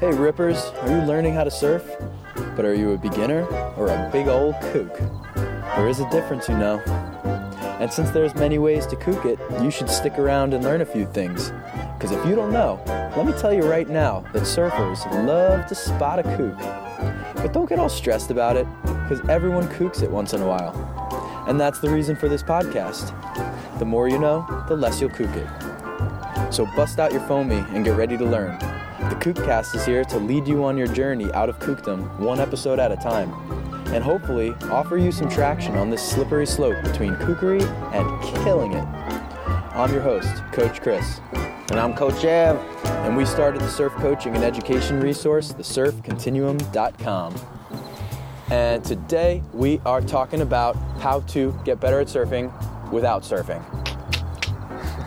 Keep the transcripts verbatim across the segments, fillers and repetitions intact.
Hey rippers, are you learning how to surf? But are you a beginner or a big old kook? There is a difference, you know. And since there's many ways to kook it, you should stick around and learn a few things. Because if you don't know, let me tell you right now that surfers love to spot a kook. But don't get all stressed about it, because everyone kooks it once in a while. And that's the reason for this podcast. The more you know, the less you'll kook it. So bust out your foamy and get ready to learn. The KookCast is here to lead you on your journey out of kookdom, one episode at a time, and hopefully offer you some traction on this slippery slope between kookery and killing it. I'm your host, Coach Chris. And I'm Coach Ev. And we started the surf coaching and education resource, the surf continuum dot com. And today we are talking about how to get better at surfing without surfing.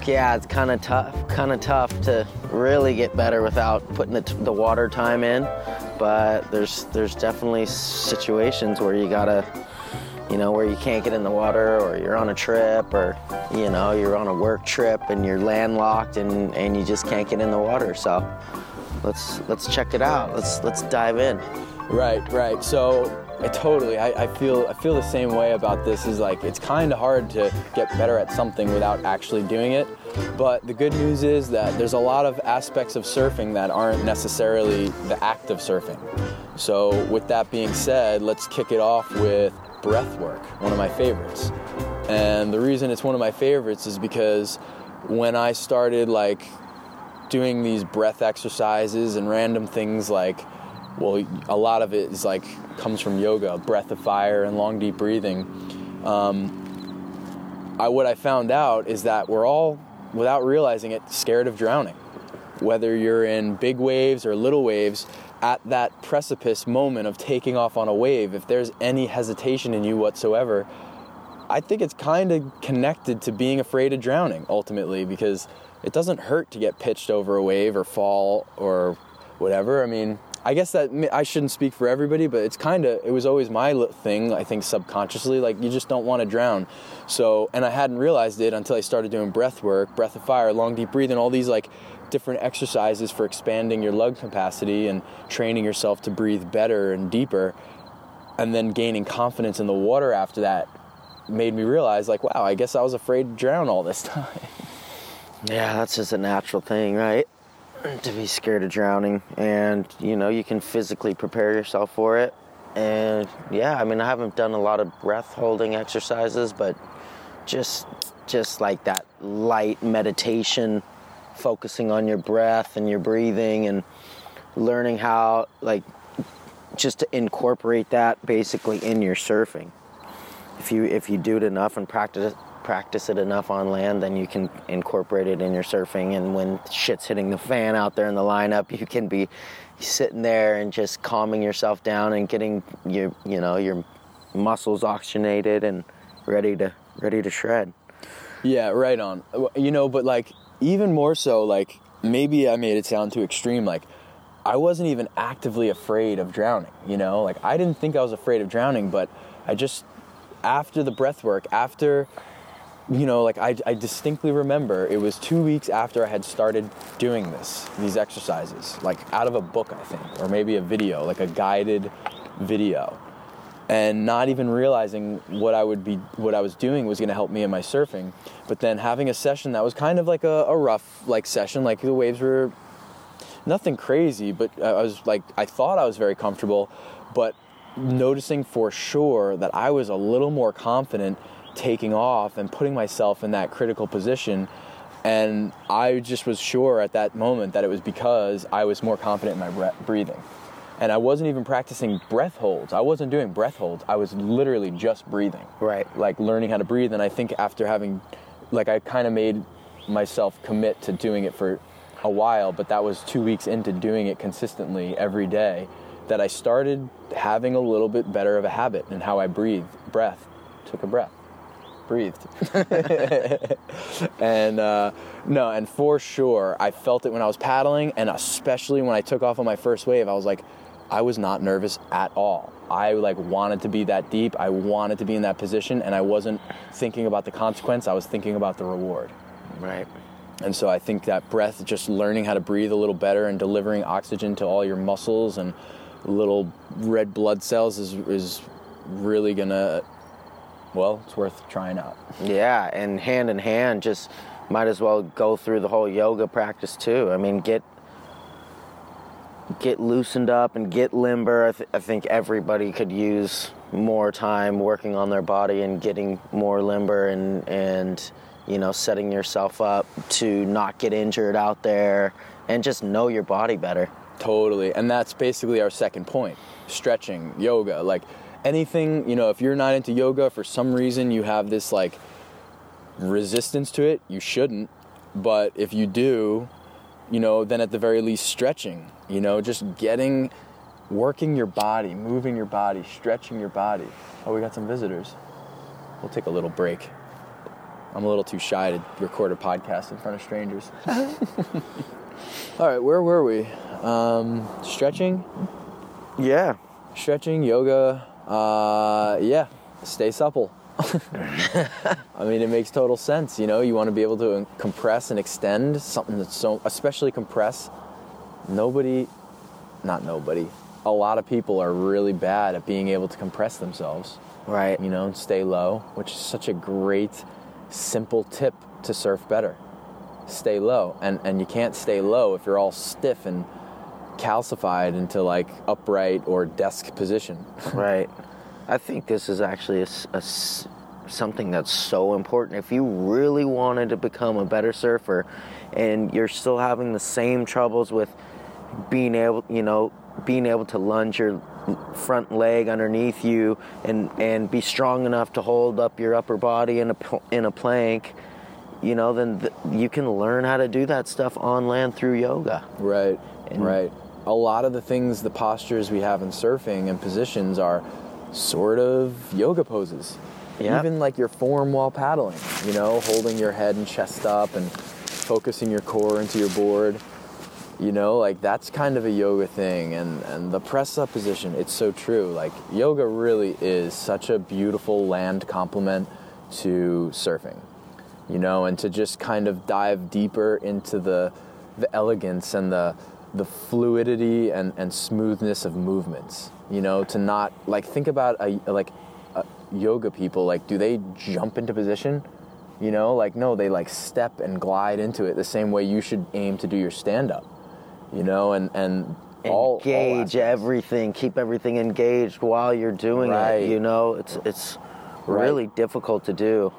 Yeah, it's kind of tough, kind of tough to really get better without putting the, t- the water time in, but there's there's definitely situations where you gotta, you know, where you can't get in the water, or you're on a trip, or you know, you're on a work trip and you're landlocked and, and you just can't get in the water. So let's let's check it out. Let's let's dive in. Right, right. So. I totally, I, I feel I feel the same way about this. Is like, it's kind of hard to get better at something without actually doing it. But the good news is that there's a lot of aspects of surfing that aren't necessarily the act of surfing. So with that being said, let's kick it off with breath work, one of my favorites. And the reason it's one of my favorites is because when I started like doing these breath exercises and random things like, well, a lot of it is like comes from yoga, breath of fire, and long deep breathing. Um, I what I found out is that we're all, without realizing it, scared of drowning. Whether you're in big waves or little waves, at that precipice moment of taking off on a wave, if there's any hesitation in you whatsoever, I think it's kind of connected to being afraid of drowning ultimately, because it doesn't hurt to get pitched over a wave or fall or whatever. I mean, I guess that I shouldn't speak for everybody, but it's kind of, it was always my thing, I think subconsciously, like you just don't want to drown. So, and I hadn't realized it until I started doing breath work, breath of fire, long deep breathing, all these like different exercises for expanding your lung capacity and training yourself to breathe better and deeper, and then gaining confidence in the water after that made me realize like, wow, I guess I was afraid to drown all this time. Yeah, that's just a natural thing, right? To be scared of drowning, and you know, you can physically prepare yourself for it. And yeah, I mean, I haven't done a lot of breath holding exercises, but just just like that light meditation, focusing on your breath and your breathing and learning how like just to incorporate that basically in your surfing. If you if you do it enough and practice it practice it enough on land, then you can incorporate it in your surfing, and when shit's hitting the fan out there in the lineup, you can be sitting there and just calming yourself down and getting your, you know, your muscles oxygenated and ready to ready to shred. Yeah, right on. You know, but like even more so, like maybe I made it sound too extreme, like I wasn't even actively afraid of drowning, you know, like I didn't think I was afraid of drowning, but I just, after the breath work, after you know, like I, I distinctly remember it was two weeks after I had started doing this, these exercises, like out of a book, I think, or maybe a video, like a guided video, and not even realizing what I would be, what I was doing was going to help me in my surfing. But then having a session that was kind of like a, a rough like session, like the waves were nothing crazy, but I was like, I thought I was very comfortable, but noticing for sure that I was a little more confident taking off and putting myself in that critical position. And I just was sure at that moment that it was because I was more confident in my breath- breathing. And I wasn't even practicing breath holds. I wasn't doing breath holds. I was literally just breathing. Right. Like learning how to breathe. And I think after having, like I kind of made myself commit to doing it for a while, but that was two weeks into doing it consistently every day that I started having a little bit better of a habit in how I breathe. Breath. Took a breath. breathed and uh no and for sure I felt it when I was paddling, and especially when I took off on my first wave. I was like, I was not nervous at all. I like wanted to be that deep, I wanted to be in that position, and I wasn't thinking about the consequence, I was thinking about the reward. Right. And so I think that breath, just learning how to breathe a little better and delivering oxygen to all your muscles and little red blood cells is is really going to, well, it's worth trying out. Yeah, and hand in hand, just might as well go through the whole yoga practice too. I mean, get get loosened up and get limber. I, th- I think everybody could use more time working on their body and getting more limber and and you know, setting yourself up to not get injured out there and just know your body better. Totally. And that's basically our second point. Stretching, yoga, like anything, you know, if you're not into yoga, for some reason you have this like resistance to it, you shouldn't. But if you do, you know, then at the very least stretching, you know, just getting, working your body, moving your body, stretching your body. Oh, we got some visitors. We'll take a little break. I'm a little too shy to record a podcast in front of strangers. All right, where were we? Um, stretching? Yeah. Stretching, yoga. Uh, yeah, stay supple. I mean, it makes total sense. You know, you want to be able to compress and extend something that's so, especially compress. Nobody, not nobody, a lot of people are really bad at being able to compress themselves. Right. You know, and stay low, which is such a great... simple tip to surf better. Stay low. And and you can't stay low if you're all stiff and calcified into like upright or desk position. Right. I think this is actually a, a, something that's so important. If you really wanted to become a better surfer and you're still having the same troubles with being able, you know, being able to lunge your front leg underneath you and and be strong enough to hold up your upper body in a in a plank, you know, then th- you can learn how to do that stuff on land through yoga. Right, and right. A lot of the things, the postures we have in surfing and positions are sort of yoga poses. Yep. Even like your form while paddling, you know, holding your head and chest up and focusing your core into your board. You know, like that's kind of a yoga thing, and, and the press-up position, it's so true. Like yoga really is such a beautiful land complement to surfing, you know, and to just kind of dive deeper into the the elegance and the the fluidity and, and smoothness of movements, you know, to not, like think about a, like a yoga people, like do they jump into position? You know, like no, they like step and glide into it the same way you should aim to do your stand-up. You know, and and all, engage all everything, keep everything engaged while you're doing right. It. You know, it's it's right. Really difficult to do,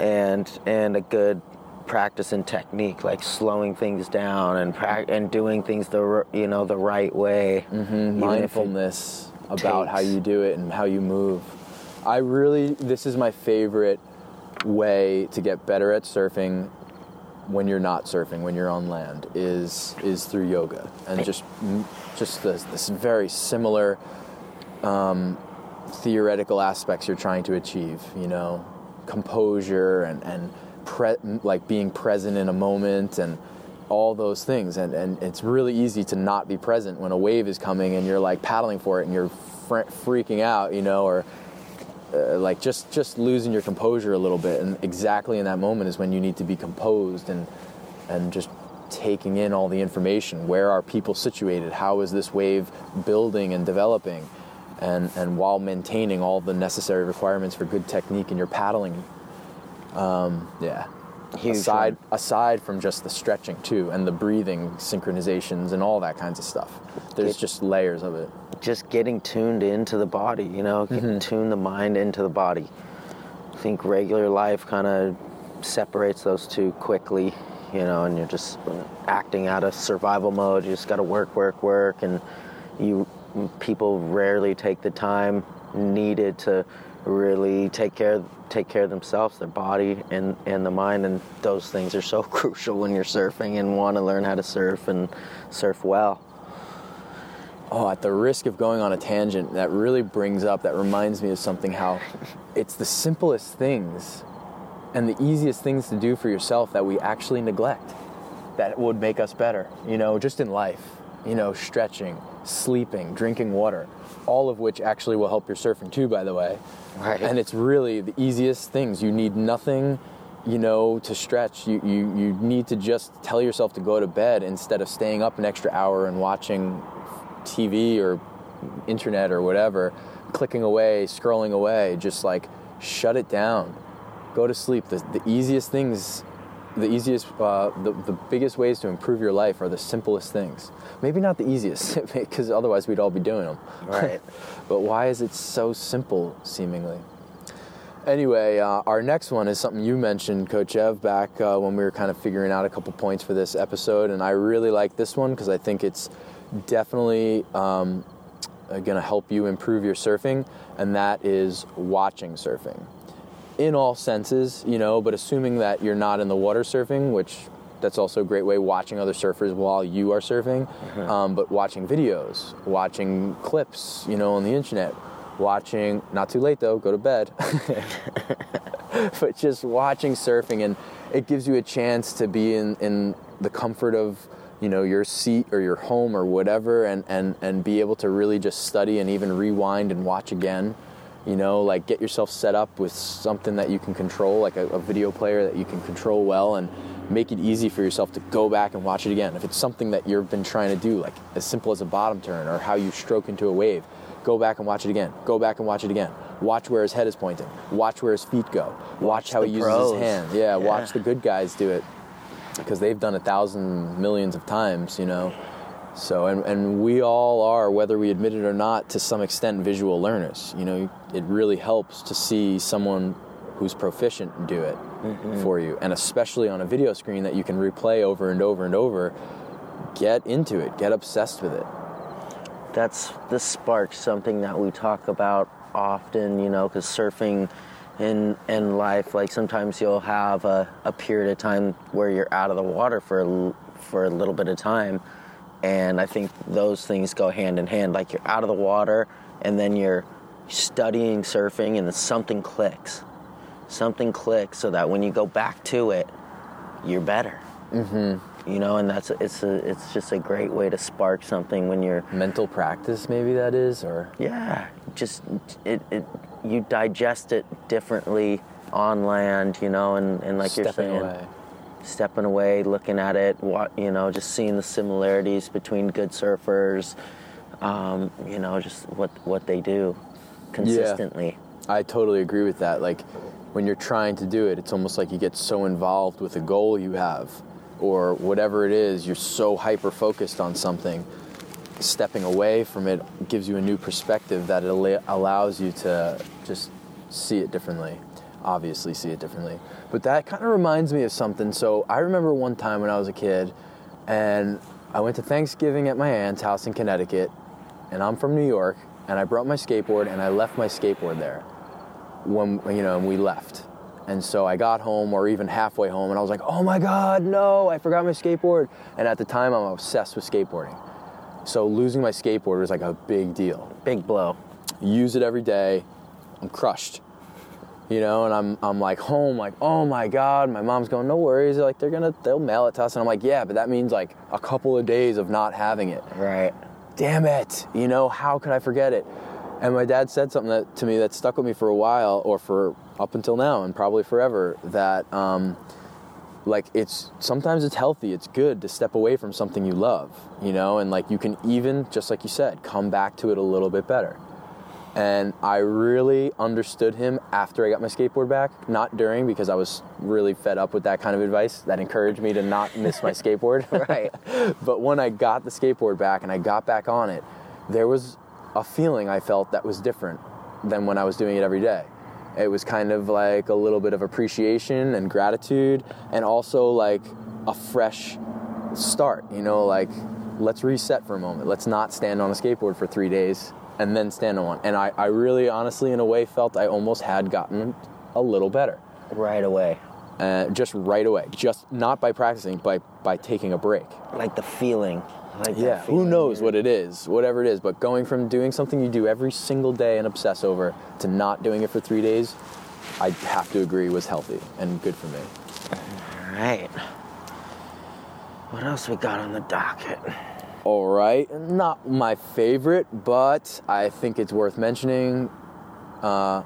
and and a good practice and technique, like slowing things down and pra- and doing things the you know the right way, mm-hmm. mindfulness about takes. How you do it and how you move. I really, this is my favorite way to get better at surfing. When you're not surfing, when you're on land, is is through yoga and just just this, this very similar um, theoretical aspects you're trying to achieve. You know, composure and and pre- like being present in a moment and all those things. And and it's really easy to not be present when a wave is coming and you're like paddling for it and you're fr- freaking out. You know, or Uh, like just, just losing your composure a little bit, and exactly in that moment is when you need to be composed and and just taking in all the information. Where are people situated? How is this wave building and developing? And and while maintaining all the necessary requirements for good technique in your paddling. Um, yeah. Huge aside one. Aside from just the stretching too, and the breathing synchronizations and all that kinds of stuff. There's Get, just layers of it. Just getting tuned into the body, you know, mm-hmm. Tune the mind into the body. I think regular life kind of separates those two quickly, you know, and you're just acting out of survival mode. You just got to work, work, work, and you people rarely take the time needed to really take care take care of themselves, their body and and the mind, and those things are so crucial when you're surfing and want to learn how to surf and surf well. Oh, at the risk of going on a tangent, that really brings up, that reminds me of something, how it's the simplest things and the easiest things to do for yourself that we actually neglect that would make us better, you know, just in life, you know, stretching, sleeping, drinking water, all of which actually will help your surfing too, by the way. Right. And it's really the easiest things. You need nothing you know, to stretch. You, you, you need to just tell yourself to go to bed instead of staying up an extra hour and watching T V or internet or whatever, clicking away, scrolling away. Just like shut it down. Go to sleep. The, the easiest things, the easiest, uh, the, the biggest ways to improve your life are the simplest things. Maybe not the easiest, because otherwise we'd all be doing them. Right. But why is it so simple, seemingly? Anyway, uh, our next one is something you mentioned, Coach Ev, back uh, when we were kind of figuring out a couple points for this episode. And I really like this one because I think it's definitely um, going to help you improve your surfing, and that is watching surfing. In all senses, you know, but assuming that you're not in the water surfing, which that's also a great way, watching other surfers while you are surfing, mm-hmm. um, but watching videos, watching clips, you know, on the internet, watching, not too late though, go to bed, but just watching surfing, and it gives you a chance to be in, in the comfort of, you know, your seat or your home or whatever, and, and, and be able to really just study and even rewind and watch again. You know, like get yourself set up with something that you can control, like a, a video player that you can control well, and make it easy for yourself to go back and watch it again. If it's something that you've been trying to do, like as simple as a bottom turn or how you stroke into a wave, go back and watch it again. Go back and watch it again. Watch where his head is pointing. Watch where his feet go. Watch, watch how he pros. uses his hand. Yeah, yeah, watch the good guys do it because they've done it thousands, millions of times, you know. So, and, and we all are, whether we admit it or not, to some extent, visual learners. You know, it really helps to see someone who's proficient do it mm-hmm. for you. And especially on a video screen that you can replay over and over and over, get into it, get obsessed with it. That's, this sparks something that we talk about often, you know, because surfing in, in life, like sometimes you'll have a, a period of time where you're out of the water for for a little bit of time. And I think those things go hand in hand. Like you're out of the water and then you're studying surfing and then something clicks. Something clicks so that when you go back to it, you're better. Mm-hmm. You know, and that's it's a, it's just a great way to spark something when you're... Mental practice, maybe that is, or... Yeah, just it, it you digest it differently on land, you know, and, and like Stepping you're saying... Away. Stepping away, looking at it, you know, just seeing the similarities between good surfers, um, you know, just what what they do consistently. Yeah, I totally agree with that. Like, when you're trying to do it, it's almost like you get so involved with a goal you have or whatever it is, you're so hyper-focused on something. Stepping away from it gives you a new perspective that it allows you to just see it differently. Obviously see it differently. But that kind of reminds me of something. So I remember one time when I was a kid, and I went to Thanksgiving at my aunt's house in Connecticut, and I'm from New York, and I brought my skateboard and I left my skateboard there when, you know, and we left. And so I got home, or even halfway home, and I was like, oh my God, no, I forgot my skateboard. And at the time I'm obsessed with skateboarding. So losing my skateboard was like a big deal. Big blow. Use it every day. I'm crushed. You know, and I'm I'm like home, like, oh my God, my mom's going, no worries, like they're gonna they'll mail it to us, and I'm like, yeah, but that means like a couple of days of not having it. Right. Damn it, you know, how could I forget it? And my dad said something that, to me that stuck with me for a while, or for up until now, and probably forever. That um, like it's sometimes it's healthy, it's good to step away from something you love, you know, and like you can even, just like you said, come back to it a little bit better. And I really understood him after I got my skateboard back, not during, because I was really fed up with that kind of advice that encouraged me to not miss my skateboard. Right. But when I got the skateboard back and I got back on it, there was a feeling I felt that was different than when I was doing it every day. It was kind of like a little bit of appreciation and gratitude, and also like a fresh start, you know, like let's reset for a moment. Let's not stand on a skateboard for three days. And then stand on one. And I, I really, honestly, in a way, felt I almost had gotten a little better. Right away. Uh, just right away. Just not by practicing, by, by taking a break. Like the feeling. Like yeah, that feeling. Who knows what it is, whatever it is. But going from doing something you do every single day and obsess over to not doing it for three days, I have to agree was healthy and good for me. All right. What else we got on the docket? All right, not my favorite, but I think it's worth mentioning. Uh,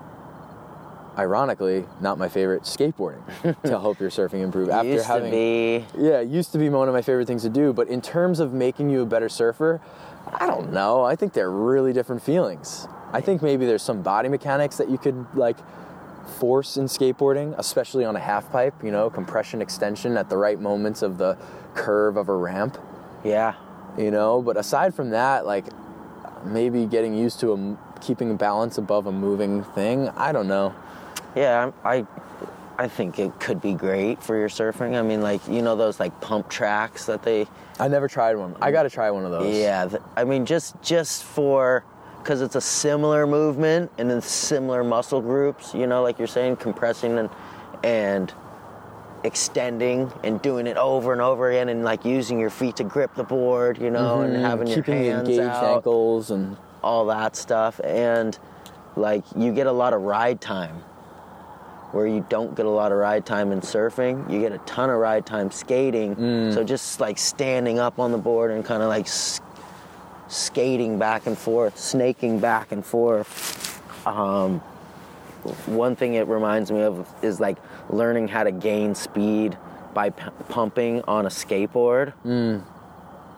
ironically, not my favorite, skateboarding to help your surfing improve. After used having, to be. Yeah, it used to be one of my favorite things to do. But in terms of making you a better surfer, I don't know. I think they're really different feelings. I think maybe there's some body mechanics that you could, like, force in skateboarding, especially on a half pipe, you know, compression extension at the right moments of the curve of a ramp. Yeah. You know, but aside from that, like, maybe getting used to a, keeping balance above a moving thing, I don't know. Yeah, I I think it could be great for your surfing. I mean, like, you know those, like, pump tracks that they... I never tried one. I got to try one of those. Yeah, th- I mean, just just for... because it's a similar movement and then similar muscle groups, you know, like you're saying, compressing and and extending and doing it over and over again, and like using your feet to grip the board, you know, mm-hmm. and having keeping your hands engaged out, ankles and all that stuff. And like you get a lot of ride time where you don't get a lot of ride time in surfing. You get a ton of ride time skating. Mm. So just like standing up on the board and kind of like skating back and forth, snaking back and forth. Um, one thing it reminds me of is like learning how to gain speed by p- pumping on a skateboard. Mm.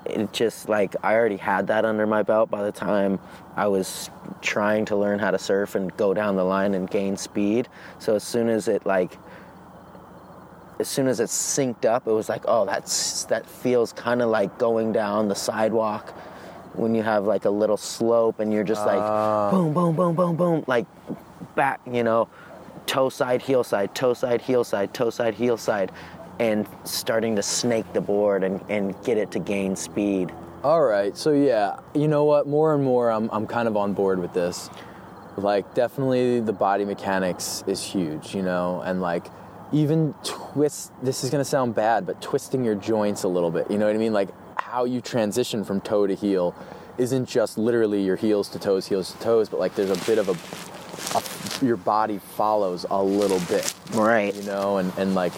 It just like, I already had that under my belt by the time I was trying to learn how to surf and go down the line and gain speed. So as soon as it like, as soon as it synced up, it was like, oh, that's that feels kind of like going down the sidewalk when you have like a little slope and you're just like uh, boom, boom, boom, boom, boom, like back, you know, toe side, heel side, toe side, heel side, toe side, heel side, and starting to snake the board and, and get it to gain speed. All right. So yeah, you know what? More and more I'm I'm kind of on board with this. Like definitely the body mechanics is huge, you know, and like even twist, this is going to sound bad, but twisting your joints a little bit, you know what I mean? Like how you transition from toe to heel isn't just literally your heels to toes, heels to toes, but like there's a bit of a, a your body follows a little bit, right? You know, and, and like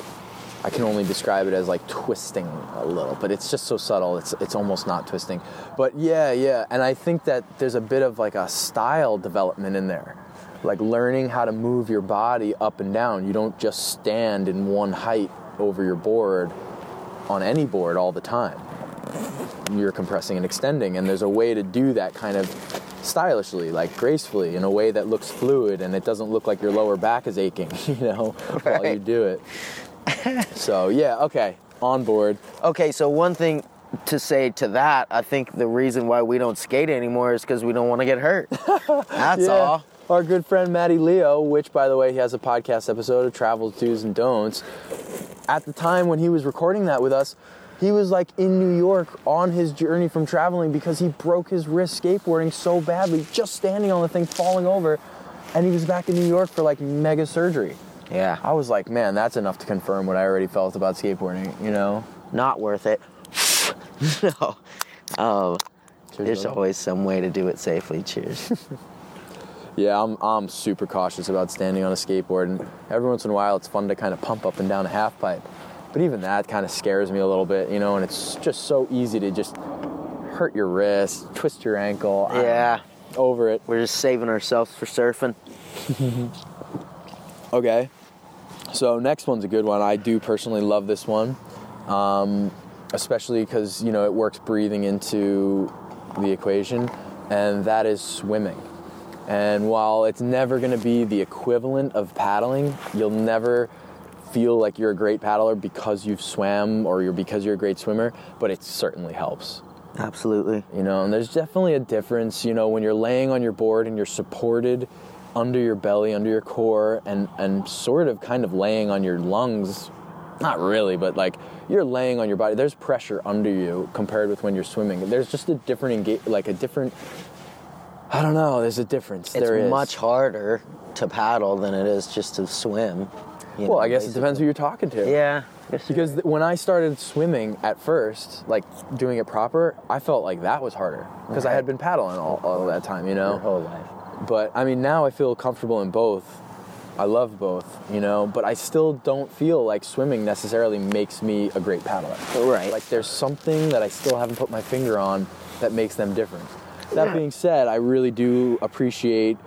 I can only describe it as like twisting a little, but it's just so subtle. It's it's almost not twisting, but yeah, yeah. And I think that there's a bit of like a style development in there, like learning how to move your body up and down. You don't just stand in one height over your board on any board all the time. You're compressing and extending, and there's a way to do that kind of stylishly, like gracefully, in a way that looks fluid and it doesn't look like your lower back is aching, you know, right. while you do it. So yeah, okay, on board. Okay, so one thing to say to that, I think the reason why we don't skate anymore is because we don't want to get hurt. That's yeah. all. Our good friend Matty Leo, which by the way, he has a podcast episode of Travel Do's and Don'ts. At the time when he was recording that with us, he was like in New York on his journey from traveling because he broke his wrist skateboarding so badly, just standing on the thing, falling over, and he was back in New York for like mega surgery. Yeah. I was like, man, that's enough to confirm what I already felt about skateboarding, you know? Not worth it. No. Um, there's always some way to do it safely. Cheers. Yeah, I'm I'm super cautious about standing on a skateboard, and every once in a while it's fun to kind of pump up and down a half pipe. But even that kind of scares me a little bit, you know, and it's just so easy to just hurt your wrist, twist your ankle. Yeah. I'm over it. We're just saving ourselves for surfing. Okay. So next one's a good one. I do personally love this one, um, especially because, you know, it works breathing into the equation, and that is swimming. And while it's never going to be the equivalent of paddling, you'll never feel like you're a great paddler because you've swam or you're because you're a great swimmer, but it certainly helps. Absolutely. You know, and there's definitely a difference, you know, when you're laying on your board and you're supported under your belly, under your core, and, and sort of kind of laying on your lungs, not really, but like you're laying on your body, there's pressure under you compared with when you're swimming. There's just a different, enga- like a different, I don't know, there's a difference. It's there is. It's much harder to paddle than it is just to swim. You well, know, I guess basically. It depends who you're talking to. Yeah. Because th- when I started swimming at first, like doing it proper, I felt like that was harder because okay. I had been paddling all, all that time, you know? Your whole life. But, I mean, now I feel comfortable in both. I love both, you know? But I still don't feel like swimming necessarily makes me a great paddler. Right. Like there's something that I still haven't put my finger on that makes them different. That yeah. being said, I really do appreciate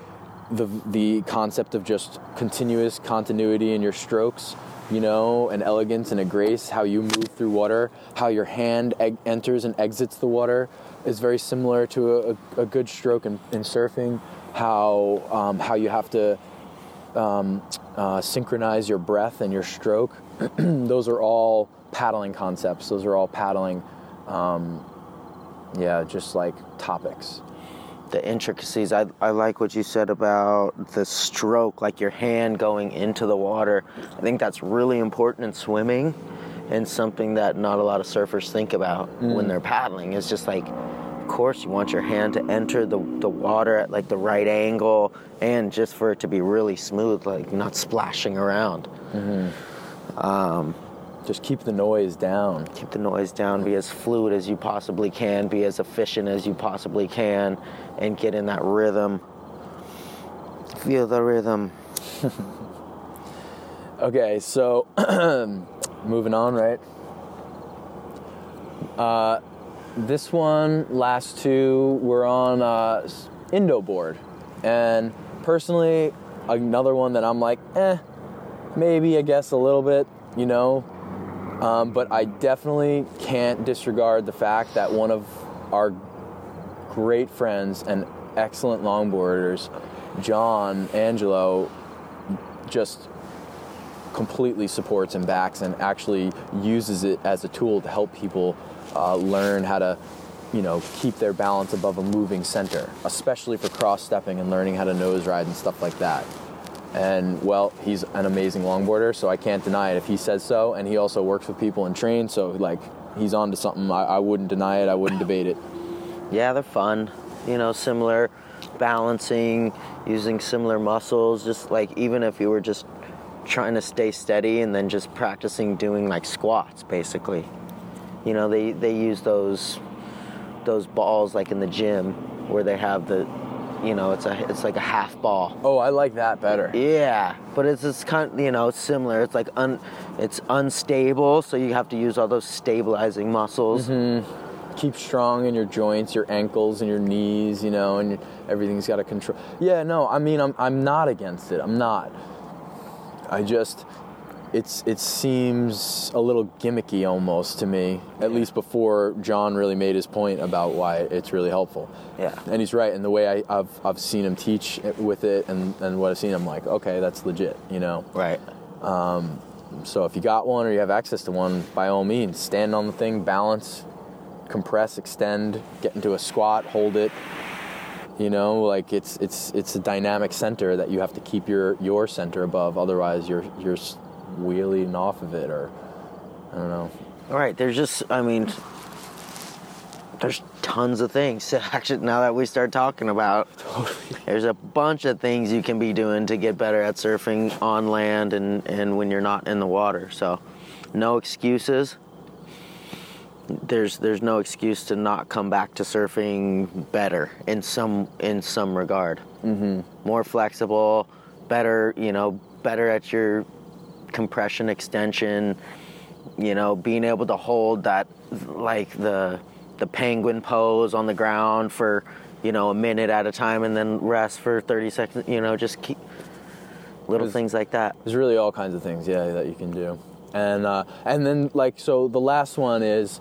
the the concept of just continuous continuity in your strokes, you know, an elegance and a grace, how you move through water, how your hand eg- enters and exits the water is very similar to a, a good stroke in, in surfing, how um, how you have to um, uh, synchronize your breath and your stroke. Those are all paddling concepts. Those are all paddling, um, yeah, just like topics. The intricacies. I I like what you said about the stroke, like your hand going into the water. I think that's really important in swimming, and something that not a lot of surfers think about mm. when they're paddling. It's just like, of course, you want your hand to enter the the water at like the right angle, and just for it to be really smooth, like not splashing around. Mm-hmm. Um, Just keep the noise down. Keep the noise down. Be as fluid as you possibly can. Be as efficient as you possibly can. And get in that rhythm. Feel the rhythm. Okay, so moving on, right? Uh, this one, last two, we're on uh, Indo board. And personally, another one that I'm like, eh, maybe, I guess, a little bit, you know. Um, but I definitely can't disregard the fact that one of our great friends and excellent longboarders, John Angelo, just completely supports and backs and actually uses it as a tool to help people uh, learn how to, you know, keep their balance above a moving center, especially for cross-stepping and learning how to nose ride and stuff like that. And, well, he's an amazing longboarder, so I can't deny it if he says so. And he also works with people and trains, so, like, he's on to something. I, I wouldn't deny it. I wouldn't debate it. Yeah, they're fun. You know, similar balancing, using similar muscles. Just, like, even if you were just trying to stay steady and then just practicing doing, like, squats, basically. You know, they, they use those those balls, like, in the gym where they have the... You know, it's a it's like a half ball. Oh, I like that better. Yeah, but it's it's kind of, you know, it's similar. It's like un, it's unstable, so you have to use all those stabilizing muscles. Mm-hmm. Keep strong in your joints, your ankles, and your knees. You know, and everything's got to control. Yeah, no, I mean, I'm I'm not against it. I'm not. I just, it's it seems a little gimmicky almost to me. At yeah. least before John really made his point about why it's really helpful. Yeah. And he's right. And the way I, I've I've seen him teach with it, and, and what I've seen, I'm like, okay, that's legit, you know. Right. Um. So if you got one or you have access to one, by all means, stand on the thing, balance, compress, extend, get into a squat, hold it. You know, like it's it's it's a dynamic center that you have to keep your, your center above, otherwise you're you're wheeling off of it, or I don't know. All right, there's just, I mean, there's tons of things. Actually, now that we start talking about, there's a bunch of things you can be doing to get better at surfing on land and, and when you're not in the water. So, no excuses. There's there's no excuse to not come back to surfing better in some in some regard. Mm-hmm. More flexible, better, you know, better at your compression, extension, you know, being able to hold that, like the the penguin pose on the ground for, you know, a minute at a time and then rest for thirty seconds, you know, just keep little there's, things like that. There's really all kinds of things, yeah, that you can do. And uh, and then, like, so the last one is,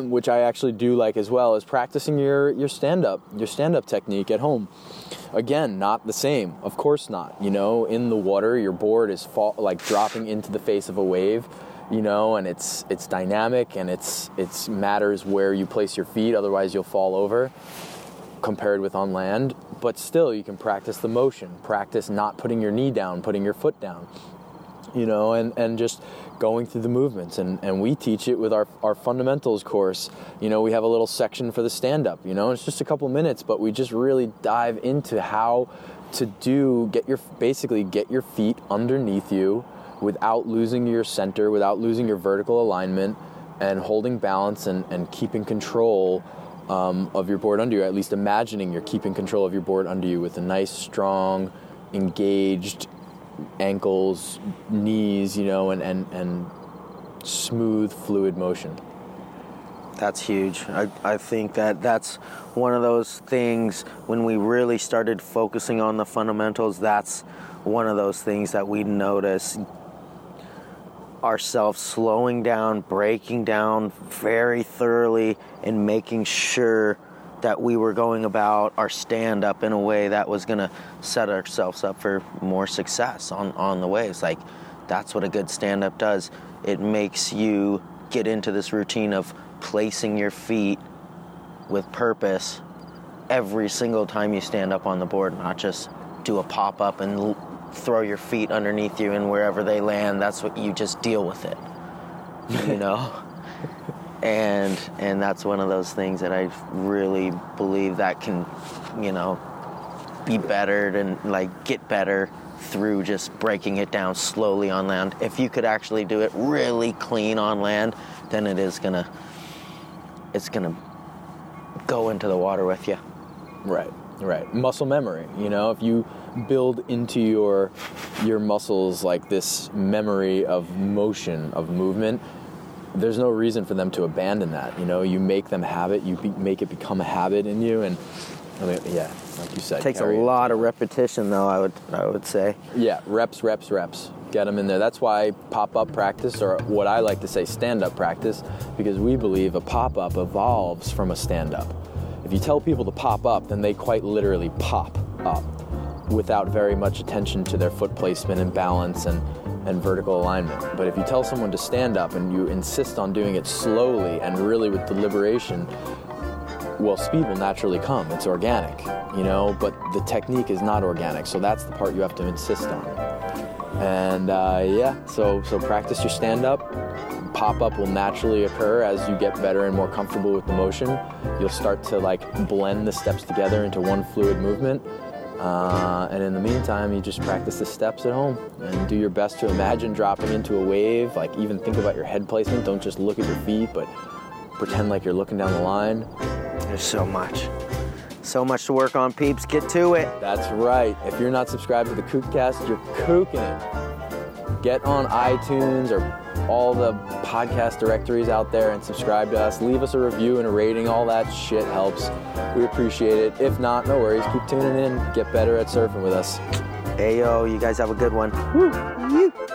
which I actually do like as well, is practicing your, your stand-up, your stand-up technique at home. Again, not the same. Of course not. You know, in the water, your board is fall, like dropping into the face of a wave, you know, and it's it's dynamic, and it's it's matters where you place your feet, otherwise you'll fall over compared with on land. But still, you can practice the motion, practice not putting your knee down, putting your foot down, you know, and, and just going through the movements. And, and we teach it with our, our fundamentals course. You know, we have a little section for the stand-up, you know, it's just a couple minutes, but we just really dive into how to do, get your, basically get your feet underneath you without losing your center, without losing your vertical alignment, and holding balance and, and keeping control um, of your board under you, at least imagining you're keeping control of your board under you with a nice, strong, engaged ankles, knees, you know, and, and, and smooth, fluid motion. that's huge. I, I think that that's one of those things when we really started focusing on the fundamentals, that's one of those things that we notice ourselves slowing down, breaking down very thoroughly, and making sure that we were going about our stand-up in a way that was going to set ourselves up for more success on, on the waves. Like, that's what a good stand-up does. It makes you get into this routine of placing your feet with purpose every single time you stand up on the board, not just do a pop-up and l- throw your feet underneath you, and wherever they land, that's what you just deal with it, you know? And and that's one of those things that I really believe that can, you know, be bettered and, like, get better through just breaking it down slowly on land. If you could actually do it really clean on land, then it is gonna, it's gonna go into the water with you. Right, right. Muscle memory, you know, if you build into your your muscles, like, this memory of motion, of movement, there's no reason for them to abandon that. You know, you make them have it, you be, make it become a habit in you, and I mean, yeah, like you said, it takes a lot of repetition, though. I would, I would say. Yeah, reps, reps, reps. Get them in there. That's why pop-up practice, or what I like to say, stand-up practice, because we believe a pop-up evolves from a stand-up. If you tell people to pop up, then they quite literally pop up, without very much attention to their foot placement and balance and. and vertical alignment. But if you tell someone to stand up and you insist on doing it slowly and really with deliberation, well, speed will naturally come. It's organic, you know, but the technique is not organic. So that's the part you have to insist on. And uh, yeah, so, so practice your stand up. Pop-up will naturally occur as you get better and more comfortable with the motion. You'll start to, like, blend the steps together into one fluid movement. Uh, and in the meantime, you just practice the steps at home and do your best to imagine dropping into a wave. Like, even think about your head placement. Don't just look at your feet, but pretend like you're looking down the line. There's so much. So much to work on, peeps. Get to it. That's right. If you're not subscribed to the KookCast, you're kooking it. Get on iTunes or all the podcast directories out there and subscribe to us. Leave us a review and a rating. All that shit helps. We appreciate it. If not, no worries. Keep tuning in. Get better at surfing with us. Hey, yo, you guys have a good one. Woo.